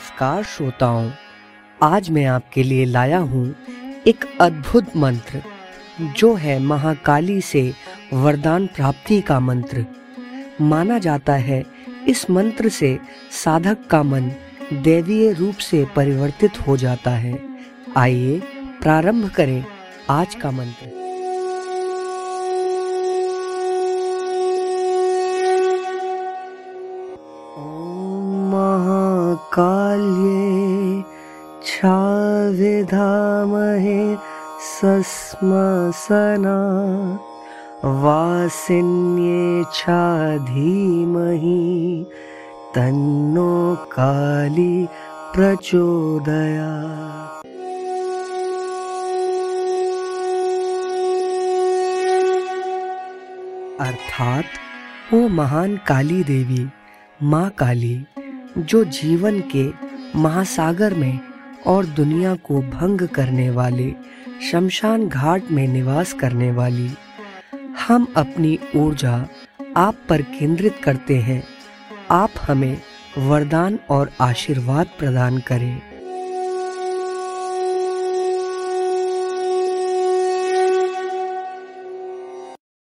नमस्कार श्रोताओं, आज मैं आपके लिए लाया हूँ एक अद्भुत मंत्र जो है महाकाली से वरदान प्राप्ति का मंत्र। माना जाता है इस मंत्र से साधक का मन दैवीय रूप से परिवर्तित हो जाता है। आइए प्रारंभ करें आज का मंत्र। काल्ये छा विद्महे सस्मशान वासिन्ये छाधी मही तन्नो काली प्रचोदया। अर्थात ओ महान काली देवी, माँ काली, जो जीवन के महासागर में और दुनिया को भंग करने वाले शमशान घाट में निवास करने वाली, हम अपनी ऊर्जा आप पर केंद्रित करते हैं। आप हमें वरदान और आशीर्वाद प्रदान करें।